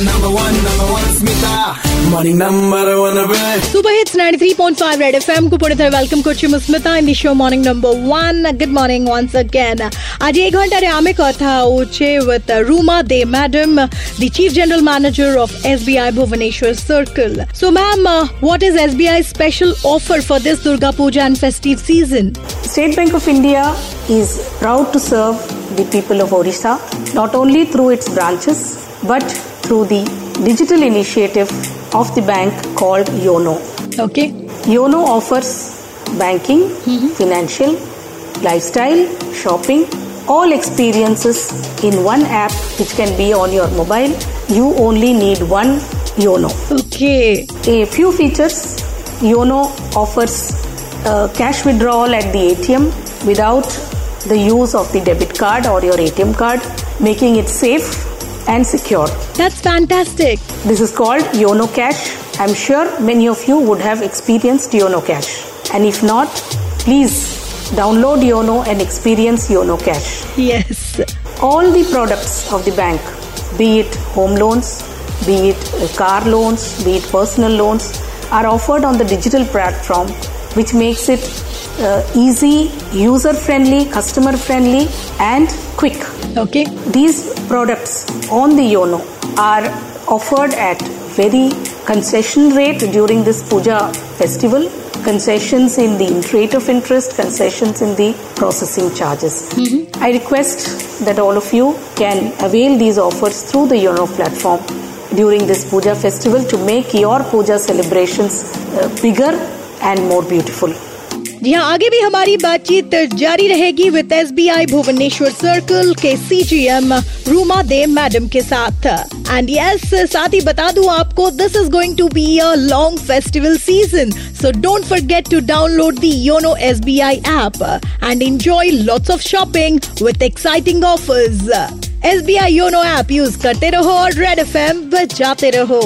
Super hits 93.5 red FM को पूरी तरह वेलकम करती हूं Smita in the show morning number one. Good morning once again. आज एक घंटे आमे कथा उचे with Ruma De madam, the chief general manager of SBI Bhubaneswar circle. So ma'am, what is SBI special offer for this Durga Puja and festive season? State Bank of India is proud to serve the people of Odisha, not only through its branches but through the digital initiative of the bank called YONO. Okay. YONO offers banking, financial, lifestyle, shopping, all experiences in one app which can be on your mobile. You only need one YONO. Okay. A few features. YONO offers cash withdrawal at the ATM without the use of the debit card or your ATM card, making it safe and secure. That's fantastic. This is called YONO Cash. I'm sure many of you would have experienced YONO Cash. And if not, please download YONO and experience YONO Cash. Yes. All the products of the bank, be it home loans, be it car loans, be it personal loans, are offered on the digital platform, which makes it easy, user-friendly, customer-friendly and quick. Okay. These products on the YONO are offered at very concession rate during this Puja festival. Concessions in the rate of interest, concessions in the processing charges. Mm-hmm. I request that all of you can avail these offers through the YONO platform during this Puja festival to make your Puja celebrations bigger and more beautiful. जी हाँ, आगे भी हमारी बातचीत जारी रहेगी with SBI Bhubaneswar circle के CGM Ruma De madam के साथ। एंड यस, साथ ही बता दूं आपको, this is going to be a long festival season, so don't forget to download the YONO SBI app and enjoy lots of shopping with exciting offers. SBI YONO app use करते रहो और red FM बजाते रहो।